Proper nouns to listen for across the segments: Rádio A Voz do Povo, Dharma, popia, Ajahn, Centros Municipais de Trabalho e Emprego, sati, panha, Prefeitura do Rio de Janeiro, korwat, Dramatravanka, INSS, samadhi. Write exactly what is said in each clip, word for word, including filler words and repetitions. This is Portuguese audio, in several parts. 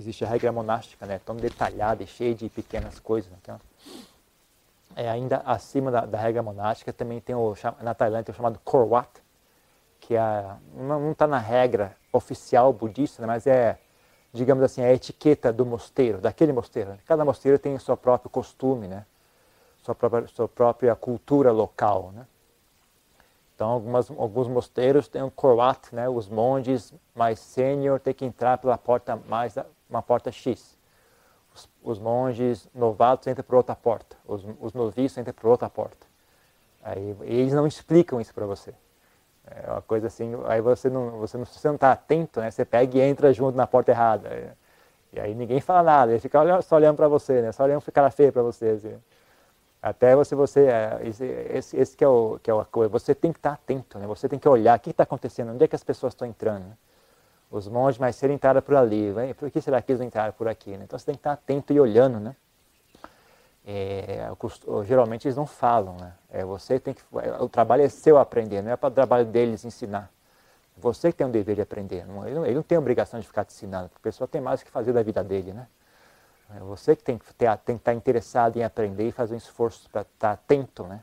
existe a regra monástica, né, tão detalhada e cheia de pequenas coisas. Né, então, é, ainda acima da, da regra monástica, também tem o, na Tailândia tem o chamado korwat, que é, não está na regra oficial budista, né, mas é, digamos assim, a etiqueta do mosteiro, daquele mosteiro. Né? Cada mosteiro tem o seu próprio costume, né, sua própria, sua própria cultura local. Né? Então, algumas, alguns mosteiros têm um korwat, né? Os monges mais sênior têm que entrar pela porta mais, uma porta X. Os, os monges novatos entram por outra porta. Os, os noviços entram por outra porta. Aí, e eles não explicam isso para você. É uma coisa assim, aí você não, você não, você não está atento, né? Você pega e entra junto na porta errada. E aí ninguém fala nada, ele fica olhando, só olhando para você, né? Só olhando com cara feia para você, assim. Até você, você esse, esse, esse que é o que é a coisa, você tem que estar atento, né? Você tem que olhar o que está acontecendo, onde é que as pessoas estão entrando. Né? Os monges mais cedo entraram por ali, né? Por que será que eles entraram por aqui? Né? Então você tem que estar atento e olhando, né? É, geralmente eles não falam, né? É, você tem que, o trabalho é seu aprender, não é para o trabalho deles ensinar. Você que tem o dever de aprender, não, ele, não, ele não tem a obrigação de ficar te ensinando, porque a pessoa tem mais o que fazer da vida dele, né? É você que tem que, ter, tem que estar interessado em aprender e fazer um esforço para estar atento, né?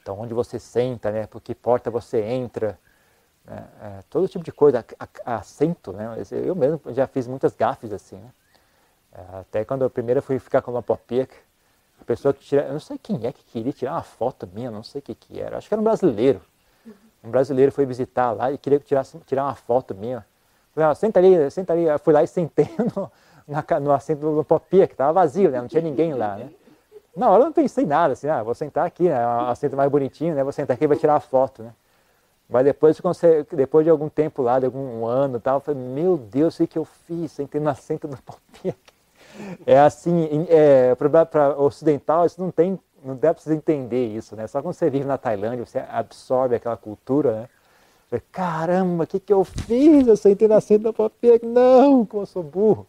Então, onde você senta, né? Por que porta você entra, né? É, todo tipo de coisa, assento, né? Eu mesmo já fiz muitas gafes assim, né? É, até quando eu primeiro fui ficar com uma popia, a pessoa que tira, eu não sei quem é que queria tirar uma foto minha, não sei o que que era, acho que era um brasileiro. Um brasileiro foi visitar lá e queria tirar, tirar uma foto minha. Falei, ah, senta ali, senta ali. Eu fui lá e sentei no... no assento do popia, que estava vazio, né? Não tinha ninguém lá, né? Na hora eu não pensei nada, assim, ah, vou sentar aqui, né? Um assento mais bonitinho, né? Vou sentar aqui e vou tirar a foto, né? Mas depois, depois de algum tempo lá, de algum ano e tal, eu falei, meu Deus, o que eu fiz? Sentei no assento do popia. É assim, é, para ocidental, isso não tem, não dá para você entender isso, né? Só quando você vive na Tailândia, você absorve aquela cultura, né? Eu falei, caramba, o que que eu fiz? Eu sentei no assento do popia, não, como eu sou burro.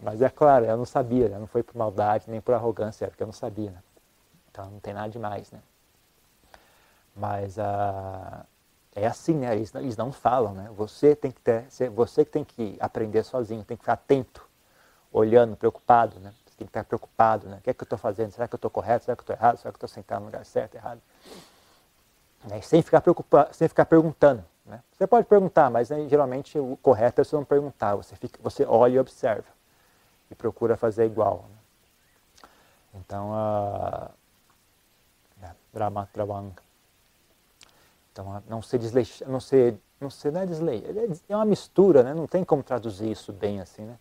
Mas é claro, eu não sabia, né? Não foi por maldade nem por arrogância, era porque eu não sabia, né? Então não tem nada demais, né? Mas uh, é assim, né? Eles, eles não falam, né? Você tem que ter, você que tem que aprender sozinho, tem que ficar atento, olhando, preocupado, né? Você tem que estar preocupado, né? O que é que eu estou fazendo? Será que eu estou correto? Será que eu estou errado? Será que eu estou sentado no lugar certo, errado? Né? Sem ficar preocupado, sem ficar perguntando, né? Você pode perguntar, mas né, geralmente o correto é você não perguntar, você fica, você olha e observa. E procura fazer igual. Então, a Dramatravanka. Então, não ser desleixado, não ser, não ser, não é desleixado, é uma mistura, né? Não tem como traduzir isso bem assim, né?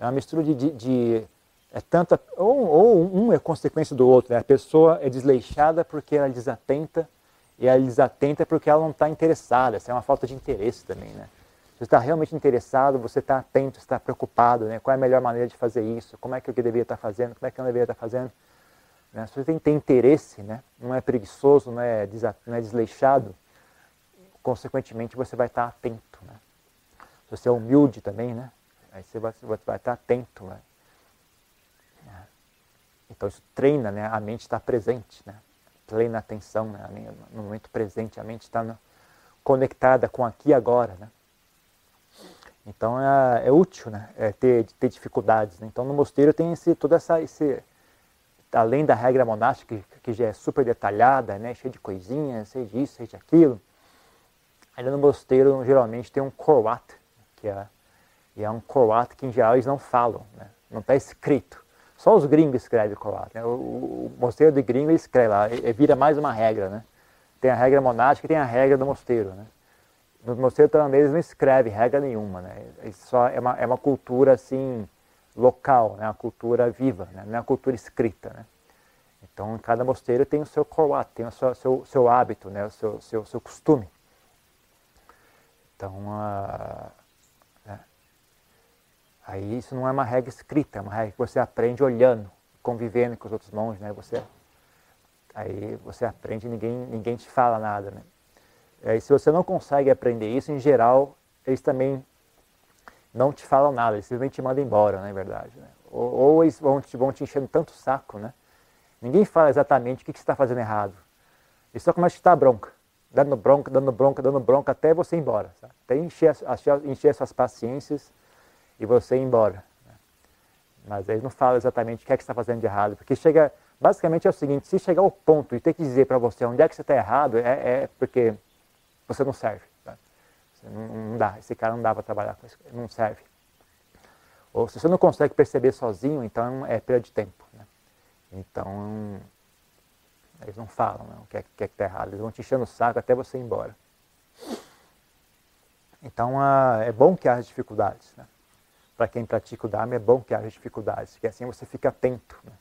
É uma mistura de, de, de é tanta, ou, ou um é consequência do outro, né? A pessoa é desleixada porque ela é desatenta, e ela é desatenta porque ela não está interessada, isso é uma falta de interesse também, né? Você está realmente interessado, você está atento, está preocupado, né? Qual é a melhor maneira de fazer isso? Como é que eu deveria estar fazendo? Como é que eu não deveria estar fazendo? Né? Se você tem, tem interesse, né? Não é preguiçoso, não é, desa, não é desleixado, consequentemente você vai estar atento. Né? Se você é humilde também, né? Aí você vai, você vai estar atento. Né? Então isso treina, né? A mente está presente, né? Plena atenção, né? No momento presente, a mente está conectada com aqui e agora, né? Então é, é útil, né? É ter, ter dificuldades. Né? Então no mosteiro tem esse, toda essa, esse, além da regra monástica, que, que já é super detalhada, né? Cheia de coisinhas, cheia disso, cheia de aquilo, ainda no mosteiro geralmente tem um korwat, que é, e é um korwat que em geral eles não falam, né? Não está escrito. Só os gringos escrevem korwat. Né? O, o, o mosteiro de gringo ele escreve lá, ele vira mais uma regra. Né? Tem a regra monástica e tem a regra do mosteiro. Né? No mosteiro tailandês não escreve regra nenhuma, né? Isso só é uma, é uma cultura assim, local, né? Uma cultura viva, né? Não é uma cultura escrita, né? Então, cada mosteiro tem o seu korwat, tem o seu, seu, seu hábito, né? O seu, seu, seu costume. Então, uh, né? Aí isso não é uma regra escrita, é uma regra que você aprende olhando, convivendo com os outros monges, né? Você, aí você aprende e ninguém, ninguém te fala nada, né? É, e se você não consegue aprender isso, em geral, eles também não te falam nada, eles simplesmente te mandam embora, na verdade. Né? Ou, ou eles vão te, vão te enchendo tanto o saco, né? Ninguém fala exatamente o que, que você está fazendo errado. Eles só começam a te dar bronca, dando bronca, dando bronca, dando bronca, até você ir embora. Sabe? Até encher, encher as suas paciências e você ir embora. Mas eles não falam exatamente o que é que você está fazendo de errado, porque chega, basicamente é o seguinte, se chegar ao ponto de ter que dizer para você onde é que você está errado, é, é porque você não serve. Tá? Você não, não dá, esse cara não dá para trabalhar com isso, não serve. Ou se você não consegue perceber sozinho, então é perda de tempo. Né? Então, eles não falam, né, o que é que está errado, eles vão te enchendo o saco até você ir embora. Então, é bom que haja dificuldades, né? Para quem pratica o Dharma, é bom que haja dificuldades, porque assim você fica atento. Né?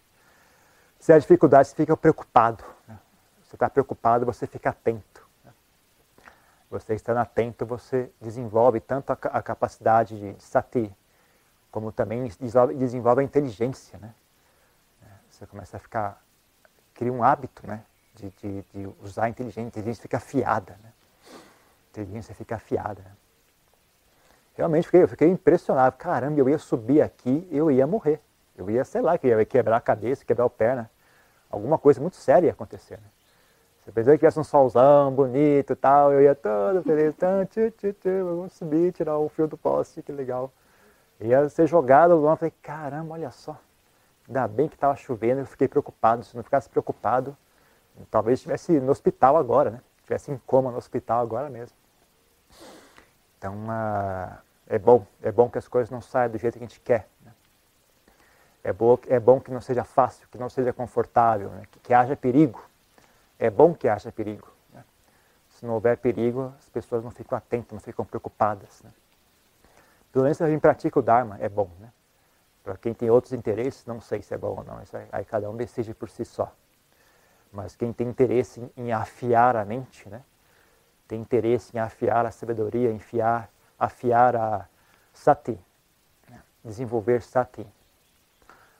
Se há dificuldades, você fica preocupado. Né? Você está preocupado, você fica atento. Né? Você estando atento, você desenvolve tanto a, a capacidade de, de sati, como também desenvolve, desenvolve a inteligência. Né? Você começa a ficar, cria um hábito, né? de, de, de usar a inteligência, a inteligência fica afiada. Né? A inteligência fica afiada. Né? Realmente fiquei, eu fiquei impressionado. Caramba, eu ia subir aqui, eu ia morrer. Eu ia, sei lá, que ia quebrar a cabeça, quebrar a perna. Alguma coisa muito séria ia acontecer. Né? Se pensei que tivesse um solzão bonito e tal, eu ia todo feliz. Tchu, tchu, tchu, eu vou subir, tirar o fio do poste, que legal. Ia ser jogado lá. Eu falei, caramba, olha só. Ainda bem que estava chovendo, eu fiquei preocupado. Se não ficasse preocupado, talvez estivesse no hospital agora, né? Estivesse em coma no hospital agora mesmo. Então, ah, é bom, é bom que as coisas não saiam do jeito que a gente quer. Né? É, bom, é bom que não seja fácil, que não seja confortável, né? que, que haja perigo. É bom que haja perigo. Né? Se não houver perigo, as pessoas não ficam atentas, não ficam preocupadas. Né? Pelo menos a gente pratica o Dharma, é bom. Né? Para quem tem outros interesses, não sei se é bom ou não, isso aí, aí cada um decide por si só. Mas quem tem interesse em, em afiar a mente, né? tem interesse em afiar a sabedoria, em afiar, afiar a sati, né? desenvolver sati,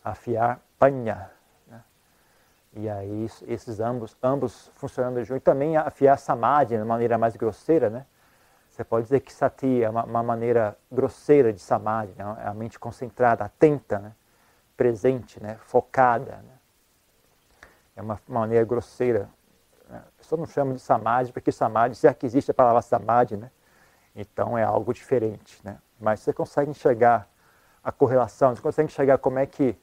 afiar panha. Né? E aí esses ambos, ambos funcionando juntos. E também afiar samadhi, de maneira mais grosseira. Né? Você pode dizer que sati é uma, uma maneira grosseira de samadhi, né? é a mente concentrada, atenta, né? presente, né? focada. Né? É uma, uma maneira grosseira. Eu só não chamo de samadhi, porque samadhi, se é que existe a palavra samadhi, né? então é algo diferente. Né? Mas você consegue enxergar a correlação, você consegue enxergar como é que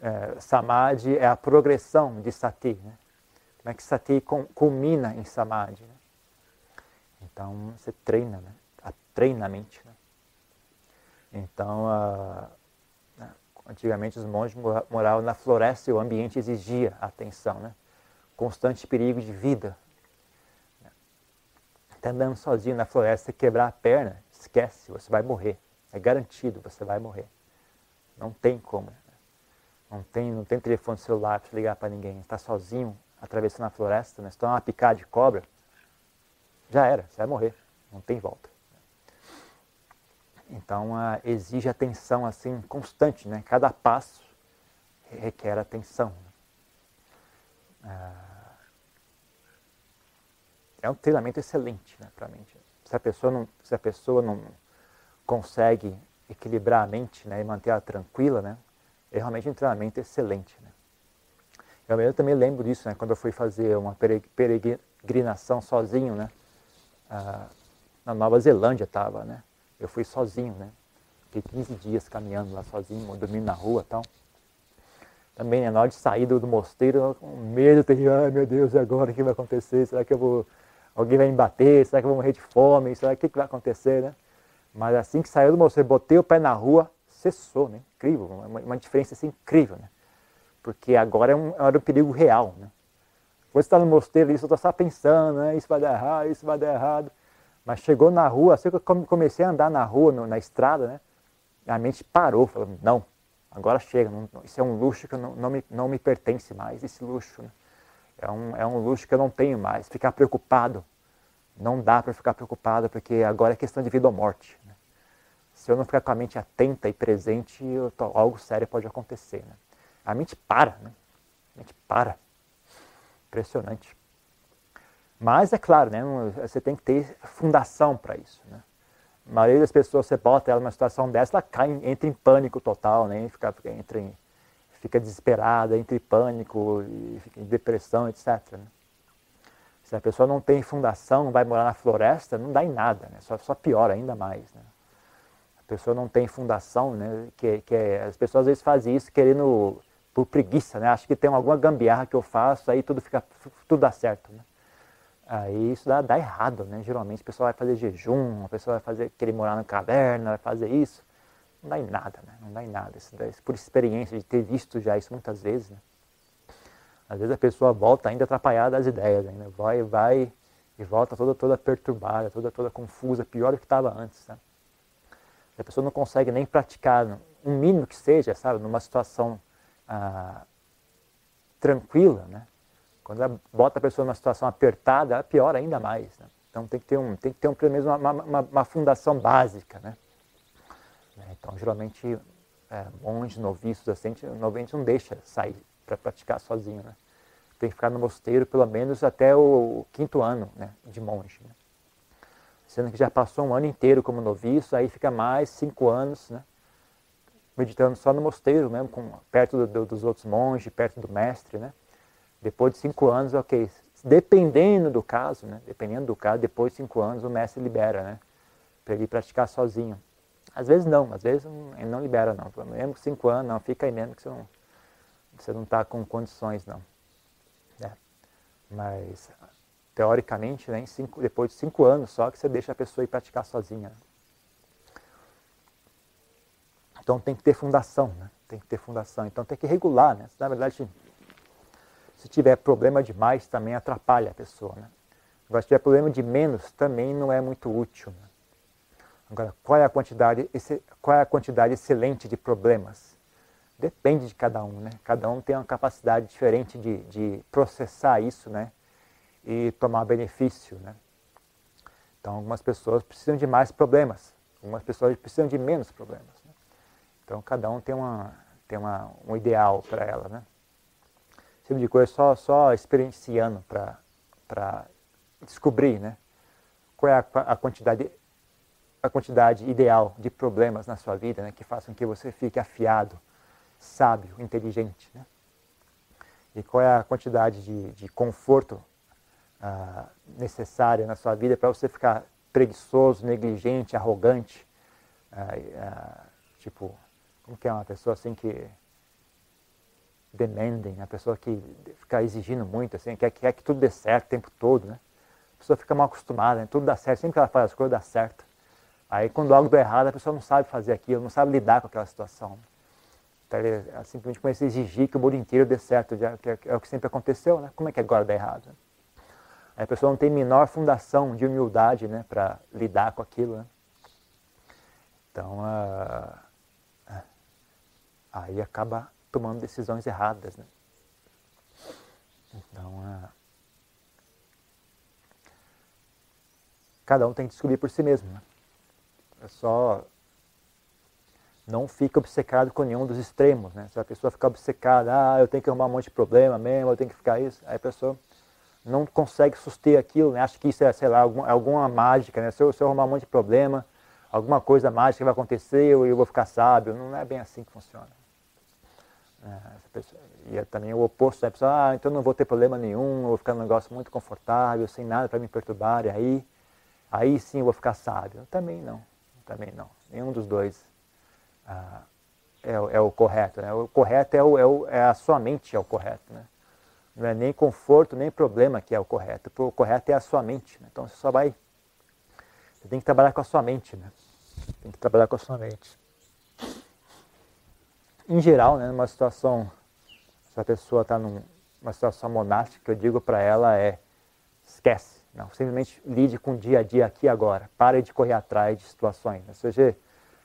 é, samadhi é a progressão de sati, né? como é que sati culmina em samadhi. Né? Então você treina, né? a, treina a mente. Né? Então, a, né? antigamente os monges moravam na floresta e o ambiente exigia atenção. Né? Constante perigo de vida. Está andando sozinho na floresta, quebrar a perna, esquece, você vai morrer. É garantido, você vai morrer. Não tem como. Não tem, não tem telefone celular para ligar para ninguém. Está sozinho, atravessando a floresta, né? se tomar uma picada de cobra, já era, você vai morrer. Não tem volta. Então, a, exige atenção assim, constante. Né? Cada passo requer atenção. Ah, É um treinamento excelente, né, para a mente. Se a pessoa não, se a pessoa não consegue equilibrar a mente, né, e manter ela tranquila, né, é realmente um treinamento excelente. Né. Eu, eu também lembro disso, né, quando eu fui fazer uma peregrinação sozinho, né, ah, na Nova Zelândia estava, né, eu fui sozinho, né, fiquei quinze dias caminhando lá sozinho, dormindo na rua, tal. Também, né, na hora de sair do, do mosteiro, com medo terrível, ai meu Deus, e agora o que vai acontecer? Será que eu vou alguém vai me bater? Será que eu vou morrer de fome? Será que o que vai acontecer? Né? Mas assim que saiu do mosteiro, botei o pé na rua, cessou, né? Incrível, uma, uma diferença assim, incrível, né? Porque agora é um, era um perigo real, né? Quando você está no mosteiro, isso eu estou só pensando, né? Isso vai dar errado, isso vai dar errado. Mas chegou na rua, assim que eu comecei a andar na rua, no, na estrada, né? A mente parou, falou, não. Agora chega, não, isso é um luxo que não, não, me, não me pertence mais, esse luxo. Né? É, um, é um luxo que eu não tenho mais. Ficar preocupado, não dá para ficar preocupado, porque agora é questão de vida ou morte. Né? Se eu não ficar com a mente atenta e presente, eu tô, algo sério pode acontecer. Né? A mente para, né? a mente para. Impressionante. Mas é claro, né? você tem que ter fundação para isso. Né? A maioria das pessoas, você bota ela numa situação dessa, ela cai, entra em pânico total, né? fica, entra em, fica desesperada, entra em pânico, e fica em depressão, etcétera. Né? Se a pessoa não tem fundação, vai morar na floresta, não dá em nada, né? só, só piora ainda mais. Né? A a pessoa não tem fundação, né? Que, que as pessoas às vezes fazem isso querendo por preguiça, né? Acho que tem alguma gambiarra que eu faço, aí tudo fica, tudo dá certo, né? Aí isso dá, dá errado, né? Geralmente a pessoa vai fazer jejum, a pessoa vai fazer querer morar na caverna, vai fazer isso, não dá em nada, né? Não dá em nada. Isso, isso por experiência de ter visto já isso muitas vezes, né? Às vezes a pessoa volta ainda atrapalhada das ideias, ainda vai, vai e volta toda, toda perturbada, toda, toda confusa, pior do que estava antes, né? A pessoa não consegue nem praticar, um mínimo que seja, sabe, numa situação ah, tranquila, né? Quando ela bota a pessoa numa situação apertada, ela piora ainda mais, né? Então tem que ter, um, tem que ter um, pelo menos uma, uma, uma fundação básica, né? Então, geralmente, é, monges, noviços, assim, novamente não deixa sair para praticar sozinho, né? Tem que ficar no mosteiro pelo menos até o quinto ano, né, de monge, né? Sendo que já passou um ano inteiro como noviço, aí fica mais cinco anos, né, meditando só no mosteiro mesmo, com, perto do, do, dos outros monges, perto do mestre, né? Depois de cinco anos, ok, dependendo do caso, né, dependendo do caso, depois de cinco anos o mestre libera, né, para ele praticar sozinho. Às vezes não, às vezes ele não libera não, mesmo que cinco anos, não, fica aí mesmo que você não está com condições não. Mas, teoricamente, né, em cinco, depois de cinco anos só que você deixa a pessoa ir praticar sozinha. Então tem que ter fundação, né? Tem que ter fundação. Então tem que regular, né? Na verdade, se tiver problema demais, também atrapalha a pessoa, né? Agora, se tiver problema de menos, também não é muito útil, né? Agora, qual é a quantidade, esse, qual é a quantidade excelente de problemas? Depende de cada um, né? Cada um tem uma capacidade diferente de, de processar isso, né? E tomar benefício, né? Então, algumas pessoas precisam de mais problemas, algumas pessoas precisam de menos problemas, né? Então, cada um tem, uma, tem uma, um ideal para ela, né? Esse tipo de coisa só, só experienciando para descobrir, né? Qual é a, a, quantidade, a quantidade ideal de problemas na sua vida, né? Que façam que você fique afiado, sábio, inteligente, né? E qual é a quantidade de, de conforto ah, necessária na sua vida para você ficar preguiçoso, negligente, arrogante, ah, ah, tipo, como que é uma pessoa assim que demanding, uma pessoa que fica exigindo muito, assim, quer, quer que tudo dê certo o tempo todo, né? A pessoa fica mal acostumada, né? Tudo dá certo, sempre que ela faz as coisas dá certo. Aí quando algo dá errado, a pessoa não sabe fazer aquilo, não sabe lidar com aquela situação. Então, ele simplesmente começa a exigir que o mundo inteiro dê certo, é o que sempre aconteceu, né? Como é que agora dá errado? Aí a pessoa não tem a menor fundação de humildade, né, para lidar com aquilo, né? Então, ah, aí acaba tomando decisões erradas, né? Então, ah, cada um tem que descobrir por si mesmo, né? É só... Não fica obcecado com nenhum dos extremos, né? Se a pessoa ficar obcecada, ah, eu tenho que arrumar um monte de problema mesmo, eu tenho que ficar isso, aí a pessoa não consegue suster aquilo, né? Acha que isso é, sei lá, algum, alguma mágica, né? Se eu, se eu arrumar um monte de problema, alguma coisa mágica vai acontecer e eu, eu vou ficar sábio. Não é bem assim que funciona. É, essa pessoa, e é também o oposto, né? A pessoa, ah, então não vou ter problema nenhum, eu vou ficar num negócio muito confortável, sem nada para me perturbar, e aí, aí sim eu vou ficar sábio. Também não, também não. Nenhum dos dois. Ah, é, é o correto, né? O correto é, o, é, o, é a sua mente é o correto, né? Não é nem conforto, nem problema que é o correto. O correto é a sua mente, né? Então você só vai... Você tem que trabalhar com a sua mente, né? Tem que trabalhar com a sua mente. Em geral, né, numa situação... Se a pessoa está numa situação monástica, o que eu digo para ela é... Esquece, não, simplesmente lide com o dia a dia aqui e agora. Pare de correr atrás de situações, né? Ou seja,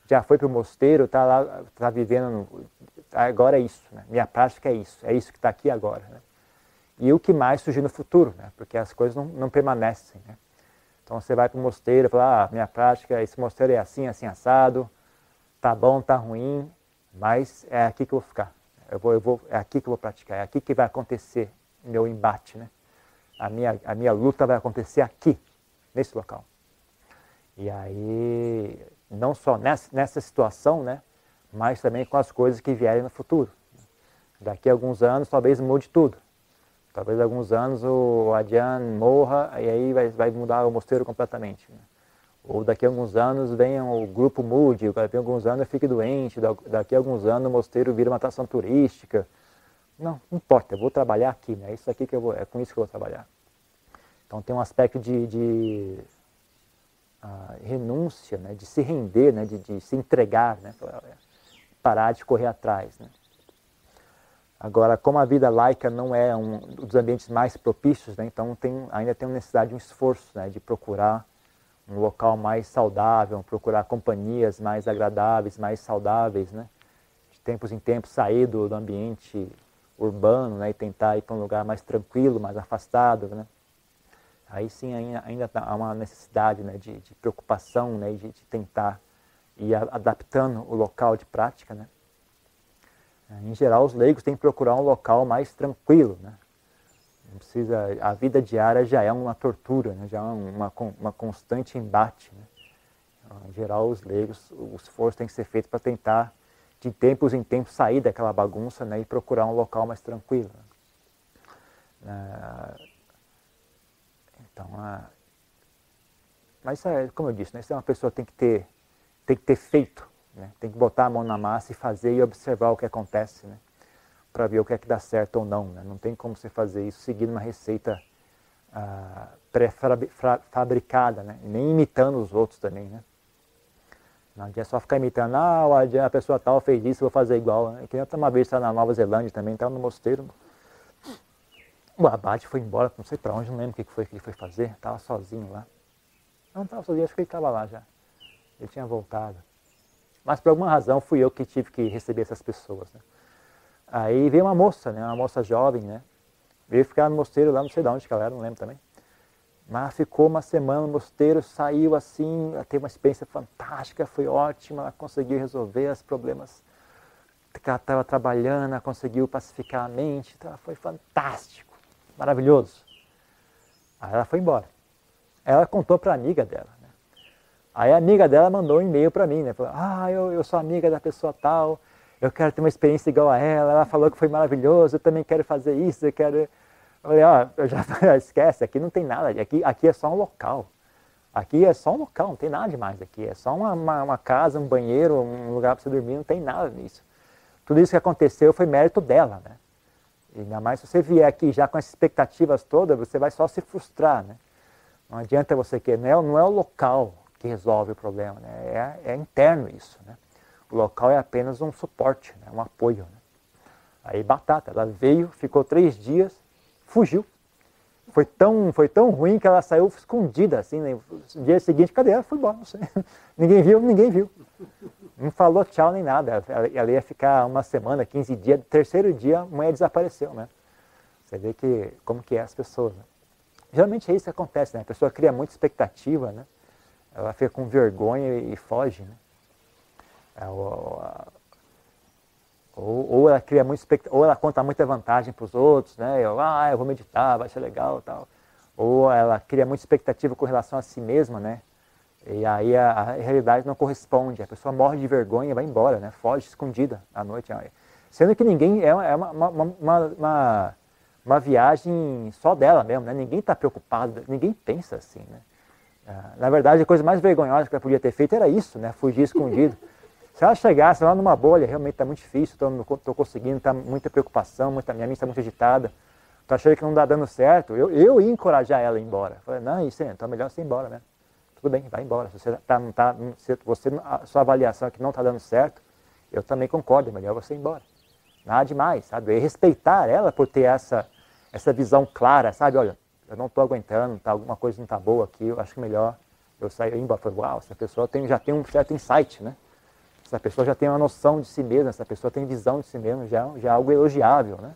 já foi para o mosteiro, está lá, está vivendo, no, agora é isso, né? Minha prática é isso, é isso que está aqui agora, né? E o que mais surgir no futuro, né? Porque as coisas não, não permanecem, né? Então você vai para o mosteiro e fala, ah, minha prática, esse mosteiro é assim, assim, assado, tá bom, tá ruim, mas é aqui que eu vou ficar, eu vou, eu vou, é aqui que eu vou praticar, é aqui que vai acontecer meu embate, né? A minha, a minha luta vai acontecer aqui, nesse local. E aí... Não só nessa, nessa situação, né, mas também com as coisas que vierem no futuro. Daqui a alguns anos talvez mude tudo. Talvez alguns anos o Ajahn morra e aí vai, vai mudar o mosteiro completamente, né? Ou daqui a alguns anos venha o grupo mude, daqui a alguns anos fique doente, daqui a alguns anos o mosteiro vira uma atração turística. Não, não importa, eu vou trabalhar aqui, né? Isso aqui que eu vou, é com isso que eu vou trabalhar. Então tem um aspecto de, de uh, renúncia, né? De se render, né? de, de se entregar, né? Parar de correr atrás, né? Agora, como a vida laica não é um dos ambientes mais propícios, né? Então tem, ainda tem necessidade de um esforço, né? De procurar um local mais saudável, procurar companhias mais agradáveis, mais saudáveis, né? De tempos em tempos sair do, do ambiente urbano, né? E tentar ir para um lugar mais tranquilo, mais afastado, né? Aí sim ainda, ainda há uma necessidade, né? de, de preocupação, né? de, de tentar ir adaptando o local de prática, né? Em geral, os leigos têm que procurar um local mais tranquilo, né? Não precisa, a vida diária já é uma tortura, né? Já é uma, uma constante embate, né? Em geral, os leigos, o esforço tem que ser feito para tentar, de tempos em tempos, sair daquela bagunça, né? E procurar um local mais tranquilo. Ah, então, ah, mas, como eu disse, né? Isso é uma pessoa que tem que ter, tem que ter feito, né? Tem que botar a mão na massa e fazer e observar o que acontece, né? Para ver o que é que dá certo ou não, né? Não tem como você fazer isso seguindo uma receita ah, pré-fabricada, né? Nem imitando os outros também, né? Não adianta só ficar imitando, ah, a pessoa tal fez isso, vou fazer igual. Eu queria uma vez estar na Nova Zelândia também, estava no mosteiro. O abate foi embora, não sei para onde, não lembro o que foi que ele foi fazer, estava sozinho lá. Não estava sozinho, acho que ele estava lá já. Ele tinha voltado. Mas por alguma razão fui eu que tive que receber essas pessoas, né? Aí veio uma moça, né? Uma moça jovem, né? Veio ficar no mosteiro lá, não sei de onde que ela era, não lembro também. Mas ficou uma semana no mosteiro, saiu assim, ela teve uma experiência fantástica, foi ótima, ela conseguiu resolver os problemas que ela estava trabalhando, ela conseguiu pacificar a mente, então foi fantástico, maravilhoso. Aí ela foi embora. Ela contou para a amiga dela, né? Aí a amiga dela mandou um e-mail para mim, né? Falou, ah, eu, eu sou amiga da pessoa tal, eu quero ter uma experiência igual a ela, ela falou que foi maravilhoso, eu também quero fazer isso, eu quero... Eu falei, ó, eu já esquece, aqui não tem nada, aqui, aqui é só um local. Aqui é só um local, não tem nada demais aqui, é só uma, uma, uma casa, um banheiro, um lugar para você dormir, não tem nada nisso. Tudo isso que aconteceu foi mérito dela, né? E ainda mais se você vier aqui já com essas expectativas todas, você vai só se frustrar, né? Não adianta você querer, não é, não é o local que resolve o problema, né? É, é interno isso, né? O local é apenas um suporte, né? Um apoio, né? Aí batata, ela veio, ficou três dias, fugiu. Foi tão, foi tão ruim que ela saiu escondida, assim, né? No dia seguinte, cadê ela? Foi embora, não sei. Ninguém viu, ninguém viu. Não falou tchau nem nada. Ela, ela ia ficar uma semana, quinze dias, terceiro dia, a mulher desapareceu, né? Você vê que, como que é as pessoas, né? Geralmente é isso que acontece, né? A pessoa cria muita expectativa, né? Ela fica com vergonha e, e foge, né? Ou, ou ela cria muito ou ela conta muita vantagem para os outros, né? Eu, ah, eu vou meditar, vai ser legal, tal. Ou ela cria muita expectativa com relação a si mesma, né? E aí a, a realidade não corresponde. A pessoa morre de vergonha e vai embora, né? Foge escondida à noite, sendo que ninguém é uma, é uma, uma, uma, uma, uma viagem só dela mesmo, né? Ninguém está preocupado, ninguém pensa assim, né? Na verdade, a coisa mais vergonhosa que ela podia ter feito era isso, né? Fugir escondido. Se ela chegasse lá numa bolha, realmente está muito difícil, estou conseguindo, está muita preocupação, muita, minha mente está muito agitada, estou achando que não está dando certo, eu, eu ia encorajar ela a ir embora. Falei, não, isso é, então é melhor você ir embora, né? Tudo bem, vai embora. Se, você tá, não tá, se você, a sua avaliação é que não está dando certo, eu também concordo, é melhor você ir embora. Nada demais, sabe? E respeitar ela por ter essa, essa visão clara, sabe? Olha, eu não estou aguentando, tá, alguma coisa não está boa aqui, eu acho que melhor eu sair embora. Falei, uau, essa pessoa tem, já tem um certo insight, né? Essa pessoa já tem uma noção de si mesma, essa pessoa tem visão de si mesma, já, já é algo elogiável, né?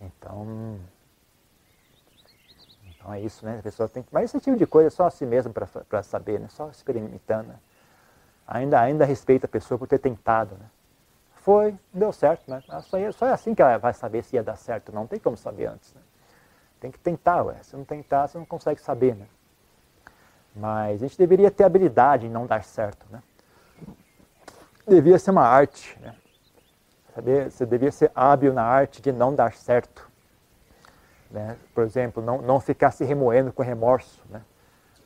Então, então é isso, né? A pessoa tem que... Mas esse tipo de coisa é só a si mesma para saber, né? Só experimentando, né? Ainda, ainda respeita a pessoa por ter tentado, né? Foi, deu certo, né? Só é, só é assim que ela vai saber se ia dar certo, não tem como saber antes, né? Tem que tentar, ué. Se não tentar, você não consegue saber, né? Mas a gente deveria ter habilidade em não dar certo, né? Devia ser uma arte, né? Você devia ser hábil na arte de não dar certo, né? Por exemplo, não, não ficar se remoendo com remorso, né?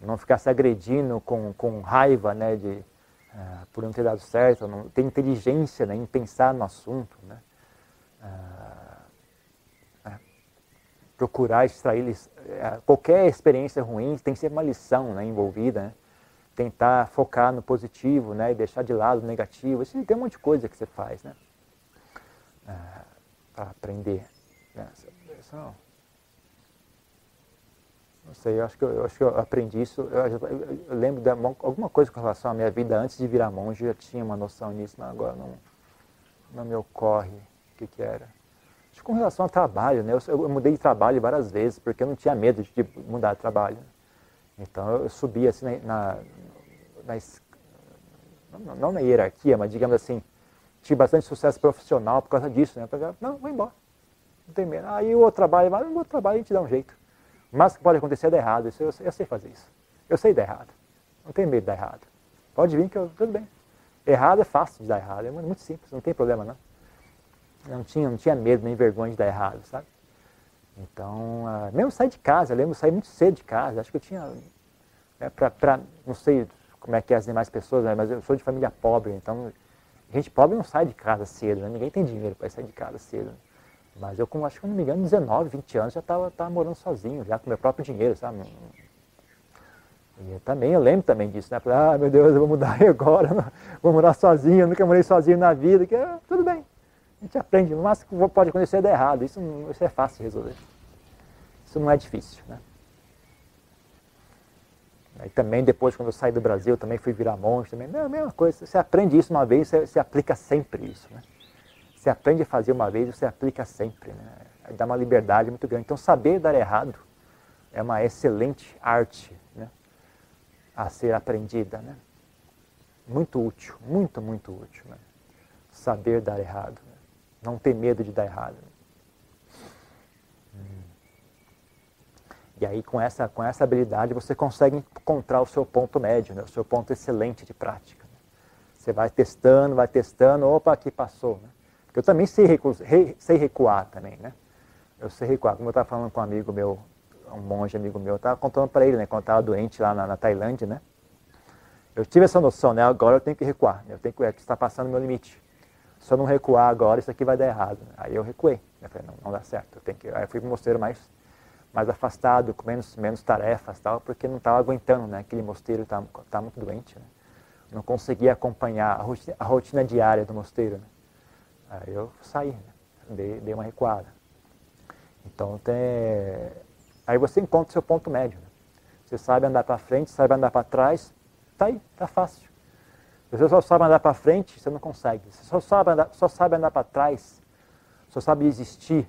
não ficar se agredindo com, com raiva, né, de, uh, por não ter dado certo, não, ter inteligência, né, em pensar no assunto, né, uh, uh, procurar extrair uh, qualquer experiência ruim, tem que ser uma lição, né, envolvida, né, tentar focar no positivo, né, e deixar de lado o negativo. Isso, tem um monte de coisa que você faz, né, uh, para aprender, né. São, não sei, eu acho que eu, eu, acho que eu aprendi isso, eu, eu, eu lembro de alguma coisa com relação à minha vida antes de virar monge, eu já tinha uma noção nisso, mas agora não, não me ocorre o que que era. Acho que com relação ao trabalho, né, eu, eu mudei de trabalho várias vezes, porque eu não tinha medo de, de mudar de trabalho. Então eu subia assim na, na, na, não na hierarquia, mas digamos assim, tive bastante sucesso profissional por causa disso, né, porque, não, vou embora, não tem medo. Aí o outro trabalho, mas o outro trabalho a gente dá um jeito. Mas o que pode acontecer é dar errado. Isso, eu, eu sei fazer isso. Eu sei dar errado. Não tenho medo de dar errado. Pode vir que eu... Tudo bem. Errado é fácil de dar errado. É muito simples. Não tem problema, não. Não tinha, não tinha medo nem vergonha de dar errado, sabe? Então, uh, mesmo sair de casa. Eu lembro de sair muito cedo de casa. Acho que eu tinha... Né, pra, pra, não sei como é que é as demais pessoas, né, mas eu sou de família pobre. Então, gente pobre não sai de casa cedo. Né? Ninguém tem dinheiro para sair de casa cedo. Né? Mas eu, como, acho que, não me engano, dezenove, vinte anos, já estava tava morando sozinho, já com meu próprio dinheiro, sabe? E eu também, eu lembro também disso, né? Falei, ah, meu Deus, eu vou mudar agora, vou morar sozinho, eu nunca morei sozinho na vida. Que, ah, tudo bem, a gente aprende, mas o que pode acontecer é dar errado, isso, isso é fácil de resolver. Isso não é difícil, né? E também, depois, quando eu saí do Brasil, também fui virar monge, também, a mesma coisa, você aprende isso uma vez, você, você aplica sempre isso, né? Você aprende a fazer uma vez e você aplica sempre, né? Dá uma liberdade muito grande. Então, saber dar errado é uma excelente arte, né, a ser aprendida, né? Muito útil, muito, muito útil, né? Saber dar errado, né? Não ter medo de dar errado, né? E aí, com essa, com essa habilidade, você consegue encontrar o seu ponto médio, né? O seu ponto excelente de prática, né? Você vai testando, vai testando, opa, aqui passou, né? Eu também sei recuar, sei recuar também, né? Eu sei recuar. Como eu estava falando com um amigo meu, um monge amigo meu, eu estava contando para ele, né? Quando eu estava doente lá na, na Tailândia, né? Eu tive essa noção, né? Agora eu tenho que recuar, né? Eu tenho que, é que está passando o meu limite. Se eu não recuar agora, isso aqui vai dar errado. Aí eu recuei. Eu falei, não, não dá certo. Eu tenho que... Aí eu fui para um mosteiro mais, mais afastado, com menos, menos tarefas, tal, porque não estava aguentando, né? Aquele mosteiro estava tá muito doente, né? Não conseguia acompanhar a rotina, a rotina diária do mosteiro, né? Aí eu saí, né? dei, dei uma recuada. Então, tem... aí você encontra o seu ponto médio, né? Você sabe andar para frente, sabe andar para trás, tá aí, tá fácil. Se você só sabe andar para frente, você não consegue. Se você só sabe andar, só sabe andar para trás, só sabe desistir.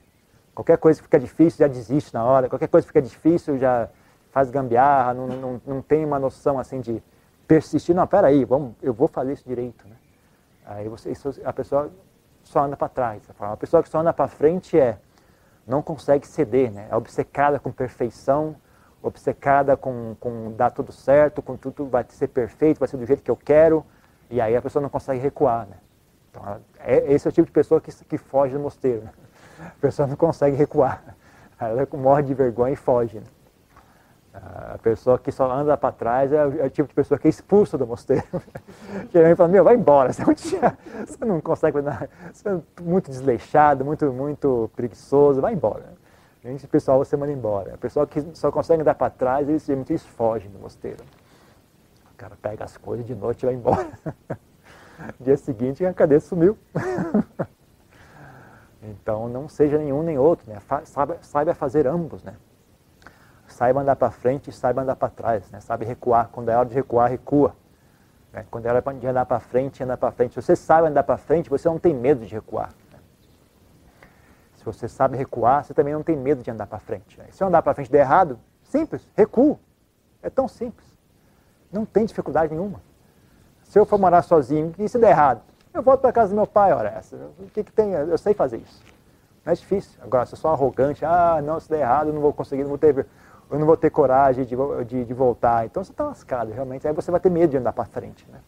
Qualquer coisa que fica difícil, já desiste na hora. Qualquer coisa que fica difícil, já faz gambiarra, não, não, não tem uma noção assim de persistir. Não, peraí, vamos, eu vou fazer isso direito, né? Aí você, a pessoa... só anda para trás. A pessoa que só anda para frente é, não consegue ceder, né? É obcecada com perfeição, obcecada com, com dar tudo certo, com tudo vai ser perfeito, vai ser do jeito que eu quero, e aí a pessoa não consegue recuar, né? Então, ela, é, esse é o tipo de pessoa que, que foge do mosteiro, né? A pessoa não consegue recuar, ela morre de vergonha e foge, né? A pessoa que só anda para trás é o tipo de pessoa que é expulsa do mosteiro. Geralmente fala, meu, vai embora, você não, tinha, você não consegue, você é muito desleixado, muito, muito preguiçoso, vai embora. Esse pessoal você manda embora. A pessoa que só consegue andar para trás, eles, eles fogem do mosteiro. O cara pega as coisas de noite e vai embora. No dia seguinte, a cadeia sumiu. Então, não seja nenhum nem outro, né? Saiba, saiba fazer ambos, né? Saiba andar para frente e saiba andar para trás, né? Sabe recuar. Quando é hora de recuar, recua, né? Quando é hora de andar para frente, andar para frente. Se você sabe andar para frente, você não tem medo de recuar, né? Se você sabe recuar, você também não tem medo de andar para frente, né? Se eu andar para frente der errado, simples, recuo. É tão simples. Não tem dificuldade nenhuma. Se eu for morar sozinho e se der errado, eu volto para casa do meu pai, ora essa. O que que tem? Eu sei fazer isso. Não é difícil. Agora, se eu sou arrogante, ah, não, se der errado, eu não vou conseguir, não vou ter... eu não vou ter coragem de, de, de voltar. Então, você está lascado, realmente. Aí você vai ter medo de andar para frente, né?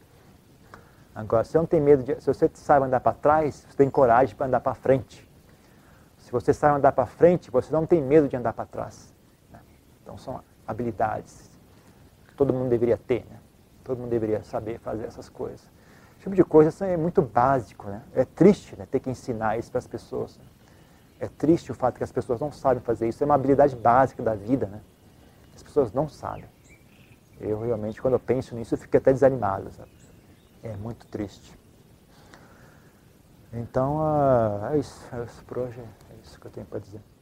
Agora, se você não tem medo de... Se você sabe andar para trás, você tem coragem para andar para frente. Se você sabe andar para frente, você não tem medo de andar para trás, né? Então, são habilidades todo mundo deveria ter, né? Todo mundo deveria saber fazer essas coisas. Esse tipo de coisa é muito básico, né? É triste, né, ter que ensinar isso para as pessoas. É triste o fato que as pessoas não sabem fazer isso. É uma habilidade básica da vida, né? As pessoas não sabem. Eu realmente, quando eu penso nisso, eu fico até desanimado, sabe? É muito triste. Então, ah, é isso, é isso por hoje, é isso que eu tenho para dizer.